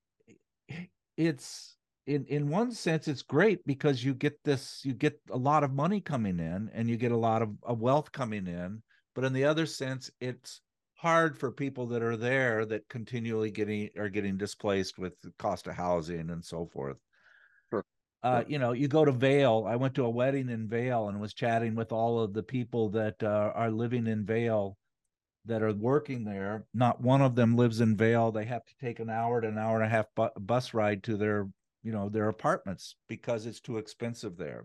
it's in, in one sense, it's great because you get this, you get a lot of money coming in and you get a lot of, of wealth coming in. But in the other sense, it's hard for people that are there that continually getting are getting displaced with the cost of housing and so forth. Sure. Uh, you know, you go to Vail. I went to a wedding in Vail and was chatting with all of the people that uh, are living in Vail that are working there. Not one of them lives in Vail. They have to take an hour to an hour and a half bu bus ride to their, you know, their apartments because it's too expensive there.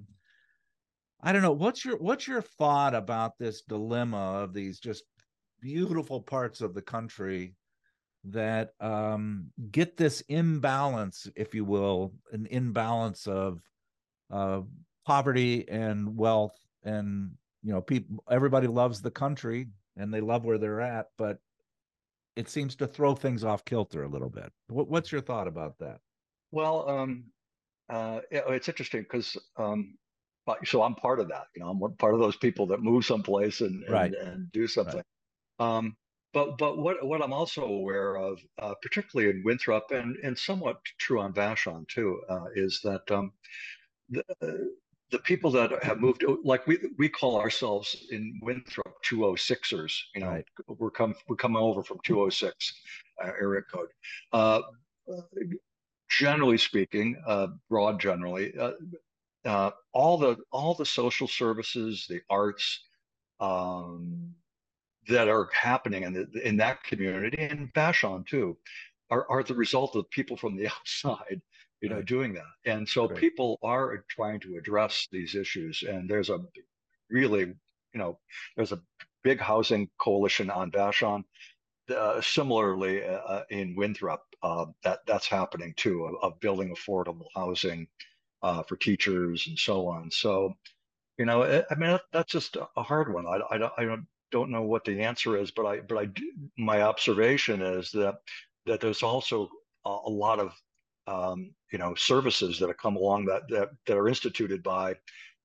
I don't know. What's your what's your thought about this dilemma of these just beautiful parts of the country that um, get this imbalance, if you will, an imbalance of uh, poverty and wealth, and you know, people, everybody loves the country and they love where they're at, but it seems to throw things off kilter a little bit. What, what's your thought about that? Well, um, uh, it's interesting because um, so I'm part of that. You know, I'm part of those people that move someplace and and, right. and do something. Right. Um, but but what what I'm also aware of, uh, particularly in Winthrop and and somewhat true on Vashon too, uh, is that um, the the people that have moved, like we we call ourselves in Winthrop two oh sixers, you know, right. we're come we're coming over from two oh six uh, area code. Uh, generally speaking, uh, broad generally, uh, uh, all the all the social services, the arts. Um, that are happening in, the, in that community and Vashon too are, are the result of people from the outside, you know, right. doing that. And so right. people are trying to address these issues. And there's a really, you know, there's a big housing coalition on Vashon. Uh, similarly uh, in Winthrop, uh, that, that's happening too, of, of building affordable housing uh, for teachers and so on. So, you know, I mean, that, that's just a hard one. I, I, I don't, don't know what the answer is, but I, but I, do, my observation is that that there's also a, a lot of, um, you know, services that have come along that that that are instituted by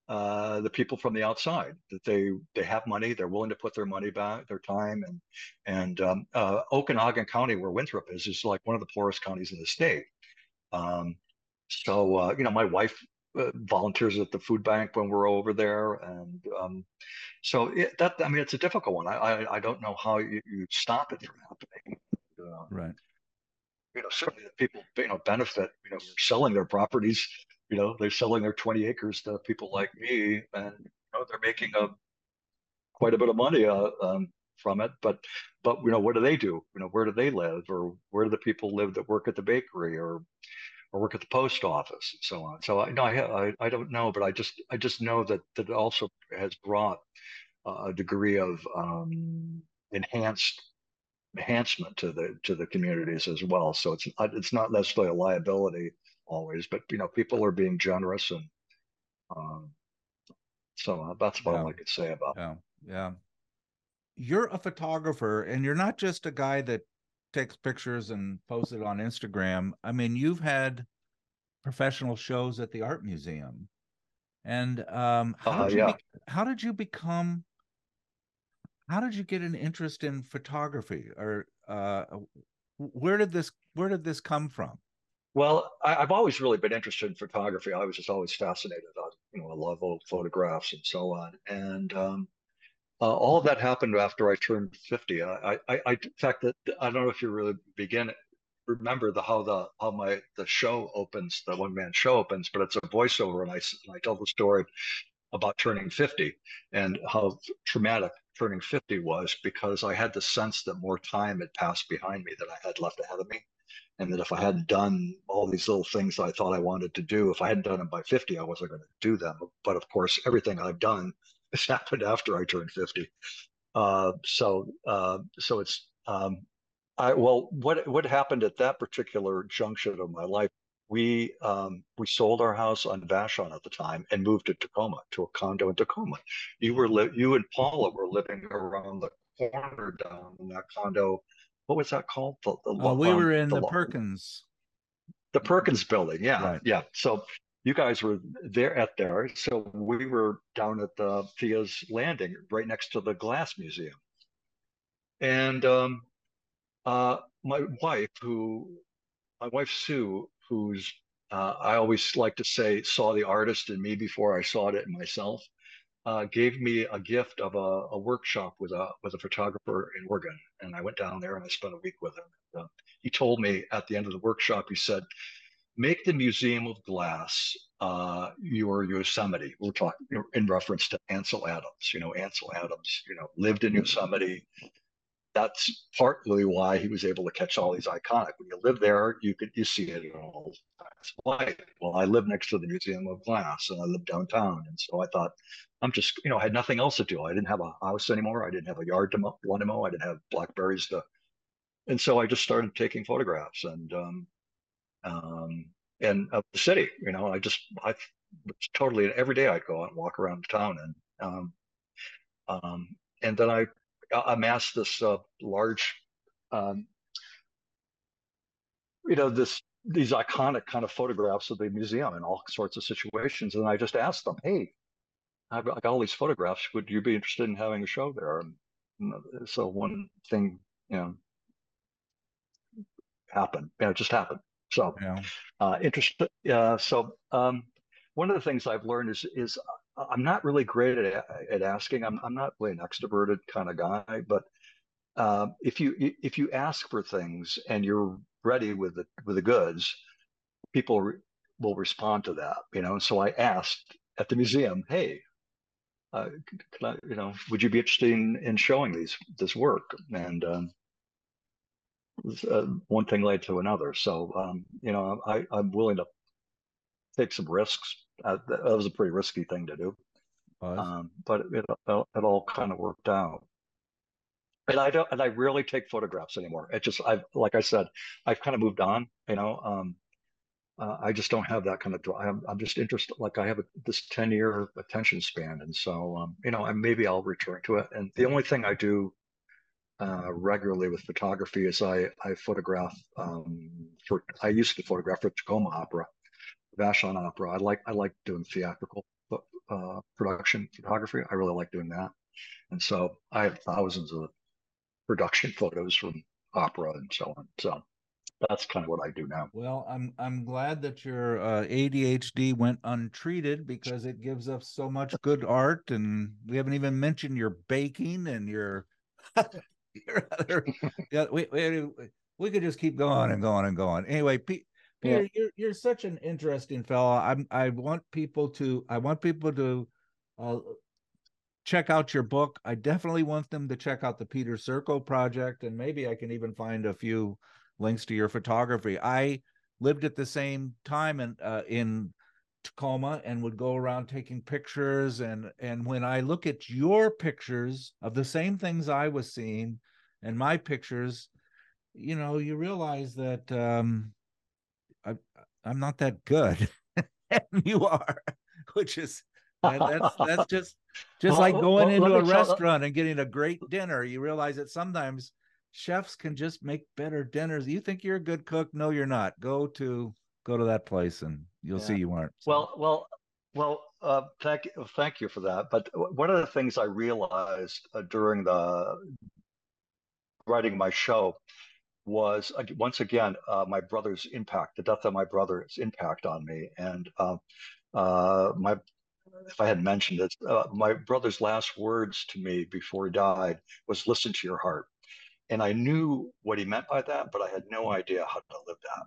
uh, the people from the outside. That they they have money, they're willing to put their money back, their time, and and um, uh, Okanagan County, where Winthrop is, is like one of the poorest counties in the state. Um, so uh, you know, my wife. Uh, volunteers at the food bank when we're over there, and um, so it, that I mean, it's a difficult one. I I, I don't know how you, you stop it from happening. Uh, right. You know, certainly the people you know benefit. You know, selling their properties. You know, they're selling their twenty acres to people like me, and you know, they're making a quite a bit of money uh, um, from it. But but you know, what do they do? You know, where do they live, or where do the people live that work at the bakery, or or work at the post office and so on. So I no, I, I don't know, but I just I just know that that also has brought a degree of um, enhanced enhancement to the to the communities as well. So it's it's not necessarily a liability always, but you know people are being generous and um, so that's about yeah. all I could say about. Yeah, yeah. You're a photographer, and you're not just a guy that takes pictures and posts it on Instagram. I mean, you've had professional shows at the art museum, and um, how, uh, did you yeah. how did you become? How did you get an interest in photography, or uh, where did this where did this come from? Well, I, I've always really been interested in photography. I was just always fascinated. I, you know, I love old photographs and so on, and. Um, Uh, all of that happened after I turned fifty. I, I, I, in fact, that I don't know if you really begin remember the how the how my the show opens, the one man show opens, but it's a voiceover, and I and I tell the story about turning fifty and how traumatic turning fifty was because I had the sense that more time had passed behind me than I had left ahead of me, and that if I hadn't done all these little things that I thought I wanted to do, if I hadn't done them by fifty, I wasn't going to do them. But of course, everything I've done has happened after I turned fifty. Uh, so, uh, so it's um, I well, what what happened at that particular junction of my life? We um, we sold our house on Vashon at the time and moved to Tacoma, to a condo in Tacoma. You were li you and Paula were living around the corner down in that condo. What was that called? The, the, oh, we um, were in the, the Perkins. The Perkins building, yeah, right. yeah. So you guys were there at there. So we were down at the Thea's Landing, right next to the Glass Museum. And um, uh, my wife, who, my wife Sue, who's, uh, I always like to say, saw the artist in me before I saw it in myself, uh, gave me a gift of a, a workshop with a, with a photographer in Oregon. And I went down there and I spent a week with him. Uh, he told me at the end of the workshop, he said, make the Museum of Glass uh, your Yosemite. We're talking in reference to Ansel Adams. You know, Ansel Adams, you know, lived in Yosemite. That's partly why he was able to catch all these iconic. When you live there, you could you see it in all kinds of light. Well, I live next to the Museum of Glass, and I live downtown, and so I thought, I'm just, you know, I had nothing else to do. I didn't have a house anymore. I didn't have a yard to mow. I didn't have blackberries to, and so I just started taking photographs and um, um, and of the city. You know, I just I totally every day I'd go out and walk around town, and um, um, and then I. amassed this uh, large, um, you know, this these iconic kind of photographs of the museum in all sorts of situations. And I just asked them, hey, I've got all these photographs. Would you be interested in having a show there? And so one thing, you know, happened. You know, it just happened. So yeah. uh, interesting. Uh, so um, one of the things I've learned is is. I'm not really great at, at asking. I'm, I'm not really an extroverted kind of guy, but uh, if you if you ask for things and you're ready with the with the goods, people re will respond to that, you know. And so I asked at the museum, "Hey, uh, can I, you know, would you be interested in, in showing these this work?" And um, uh, one thing led to another. So um, you know, I, I'm willing to take some risks. Uh, that was a pretty risky thing to do, nice. um, but it, it, it all kind of worked out. And I don't, and I rarely take photographs anymore. It just, I've, like I said, I've kind of moved on. You know, um, uh, I just don't have that kind of. I'm, I'm just interested. Like I have a, this ten-year attention span, and so um, you know, I, maybe I'll return to it. And the only thing I do uh, regularly with photography is I I photograph um, for. I used to photograph for Tacoma Opera. Vashon Opera. I like I like doing theatrical uh, production photography. I really like doing that, and so I have thousands of production photos from opera and so on. So that's kind of what I do now. Well, I'm I'm glad that your uh, A D H D went untreated because it gives us so much good art, and we haven't even mentioned your baking and your your other. Yeah, we, we we could just keep going and going and going. Anyway, Pete. Peter, yeah. you're you're such an interesting fellow. I'm I want people to I want people to uh, check out your book. I definitely want them to check out the Peter Serko Project, and maybe I can even find a few links to your photography. I lived at the same time in uh, in Tacoma and would go around taking pictures. And and when I look at your pictures of the same things I was seeing, and my pictures, you know, you realize that. Um, I, I'm not that good. And you are, which is that, that's that's just just well, like going well, into a restaurant and getting a great dinner. You realize that sometimes chefs can just make better dinners. You think you're a good cook? No, you're not. Go to go to that place, and you'll yeah. see you aren't. So. Well, well, well. Uh, thank you, thank you for that. But one of the things I realized uh, during the writing my show. Was once again uh, my brother's impact, the death of my brother's impact on me, and uh, uh, my, if I had mentioned it, uh, my brother's last words to me before he died was "Listen to your heart," and I knew what he meant by that, but I had no idea how to live that.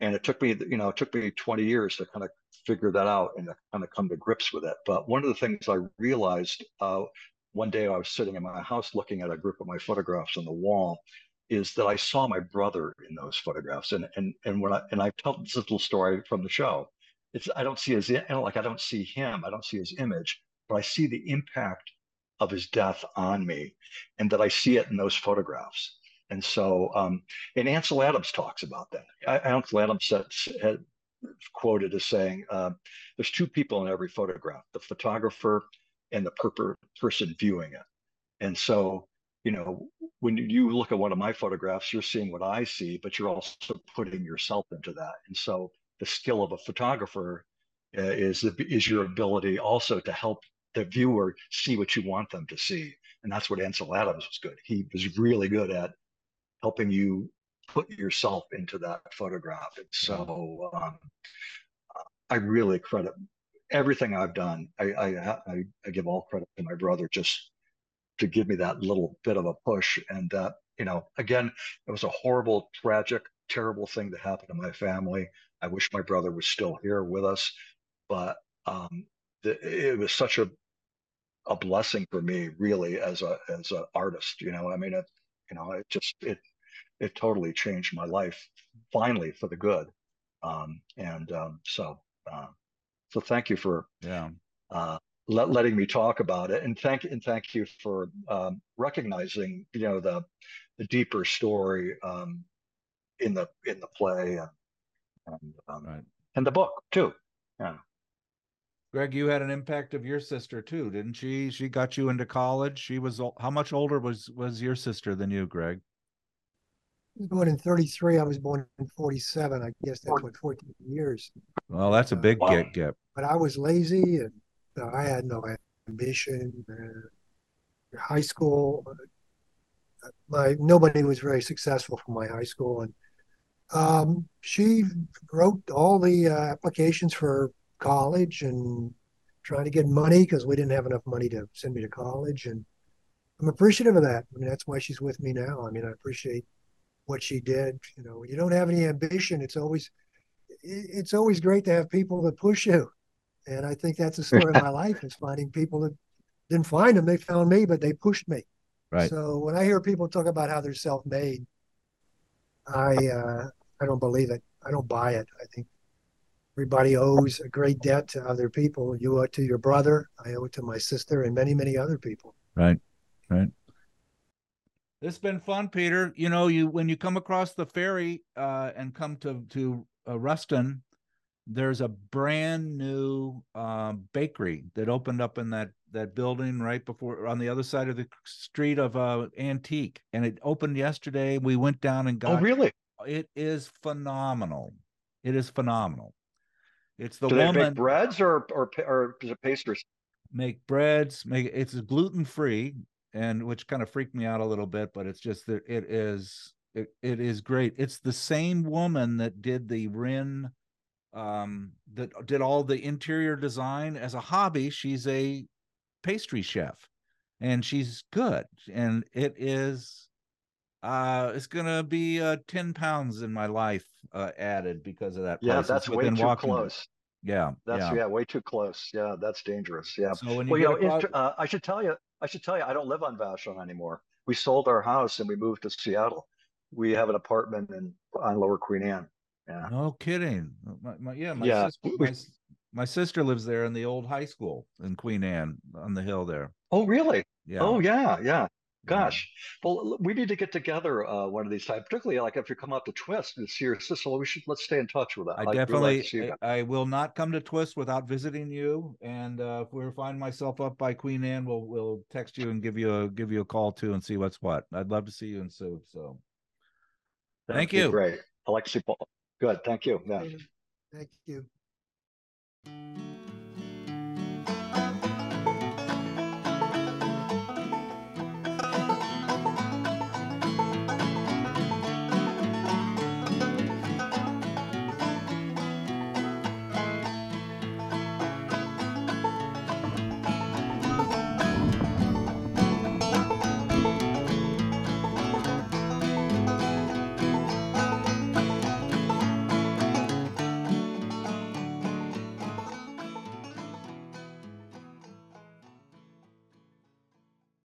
And it took me, you know, it took me twenty years to kind of figure that out and to kind of come to grips with it. But one of the things I realized uh, one day I was sitting in my house looking at a group of my photographs on the wall. is that I saw my brother in those photographs. And and and when I and I tell this little story from the show, it's I don't see his you know, like I don't see him, I don't see his image, but I see the impact of his death on me, and that I see it in those photographs. And so, um, and Ansel Adams talks about that. I, Ansel Adams said, had quoted as saying, uh, "There's two people in every photograph: the photographer and the per person viewing it." And so, you know, when you look at one of my photographs, you're seeing what I see, but you're also putting yourself into that. And so, the skill of a photographer uh, is the, is your ability also to help the viewer see what you want them to see. And that's what Ansel Adams was good. He was really good at helping you put yourself into that photograph. And so um, I really credit everything I've done. I, I, I give all credit to my brother just to give me that little bit of a push. And that, uh, you know, again, it was a horrible, tragic, terrible thing that happened to my family. I wish my brother was still here with us, but um, the, it was such a a blessing for me, really, as a as an artist. You know, I mean, it, you know, it just it it totally changed my life, finally, for the good. Um, and um, so, uh, so thank you for yeah uh, let, letting me talk about it, and thank and thank you for um, recognizing you know the the deeper story um, in the in the play and and, um, right. and the book too. Yeah. Greg, you had an impact of your sister too, didn't she? She got you into college. She was how much older was was your sister than you, Greg? She was born in thirty-three. I was born in forty-seven. I guess that's what fourteen years. Well, that's a big uh, get gap. But I was lazy, and uh, I had no ambition. Uh, high school, uh, my nobody was very successful from my high school, and um, she wrote all the uh, applications for college and trying to get money because we didn't have enough money to send me to college. And I'm appreciative of that. I mean, that's why she's with me now. I mean, I appreciate what she did. You know, when you don't have any ambition, it's always, it's always great to have people that push you. And I think that's the story of my life, is finding people that didn't find them. They found me, but they pushed me. Right. So when I hear people talk about how they're self-made, I, uh, I don't believe it. I don't buy it. I think everybody owes a great debt to other people. You owe it to your brother. I owe it to my sister and many, many other people. Right, right. It's been fun, Peter. You know, you when you come across the ferry uh, and come to, to uh, Ruston, there's a brand new uh, bakery that opened up in that, that building right before, on the other side of the street of uh, Antique. And it opened yesterday. We went down and got it. Oh, really? It is phenomenal. It is phenomenal. It's the Do woman. They make breads or or or pastries? Make breads. Make it's gluten free, and which kind of freaked me out a little bit, but it's just that it is it, it is great. It's the same woman that did the Wren, um, that did all the interior design as a hobby. She's a pastry chef, and she's good. And it is, uh, it's gonna be uh, ten pounds in my life. Uh, added because of that. Yeah, place. That's way too close. Yeah, that's yeah. yeah, way too close. Yeah, that's dangerous. Yeah. So when you well, you know, across... uh, I should tell you, I should tell you, I don't live on Vashon anymore. We sold our house and we moved to Seattle. We have an apartment in on Lower Queen Anne. Yeah. No kidding. My, my, yeah, my, yeah. Sister, my, my sister lives there in the old high school in Queen Anne on the hill there. Oh, really? Yeah. Oh, yeah, yeah. Gosh, well, we need to get together uh, one of these times, particularly like if you come out to Twisp and see your sister. We should let's stay in touch with that. I like, definitely, like I, I will not come to Twisp without visiting you. And uh, if we find myself up by Queen Anne, we'll we'll text you and give you a give you a call too and see what's what. I'd love to see you in Sue. So, thank you. Great, I like to see Paul. Good, thank you. Yeah. Thank you.